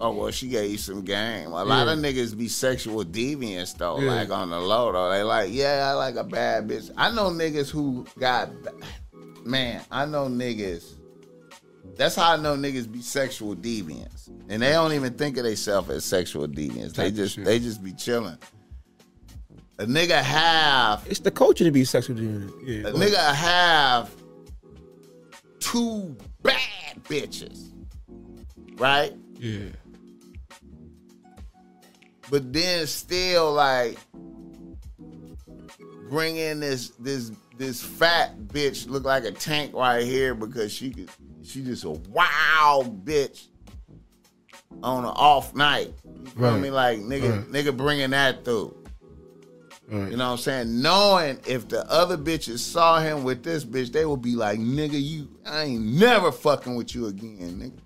Oh, well, she gave you some game. A lot of niggas be sexual deviants, though, like on the low, though. They like, yeah, I like a bad bitch. I know niggas who got, man, I know niggas. That's how I know niggas be sexual deviants. And they don't even think of themselves as sexual deviants. They just be chilling. A nigga have... It's the culture to be sexual deviant. Yeah, a nigga have two bad bitches, right? Yeah. But then still like bring in this fat bitch look like a tank right here because she just a wild bitch on an off night. You know what I mean? Like nigga bringing that through. Right. You know what I'm saying? Knowing if the other bitches saw him with this bitch, they would be like, nigga, I ain't never fucking with you again, nigga.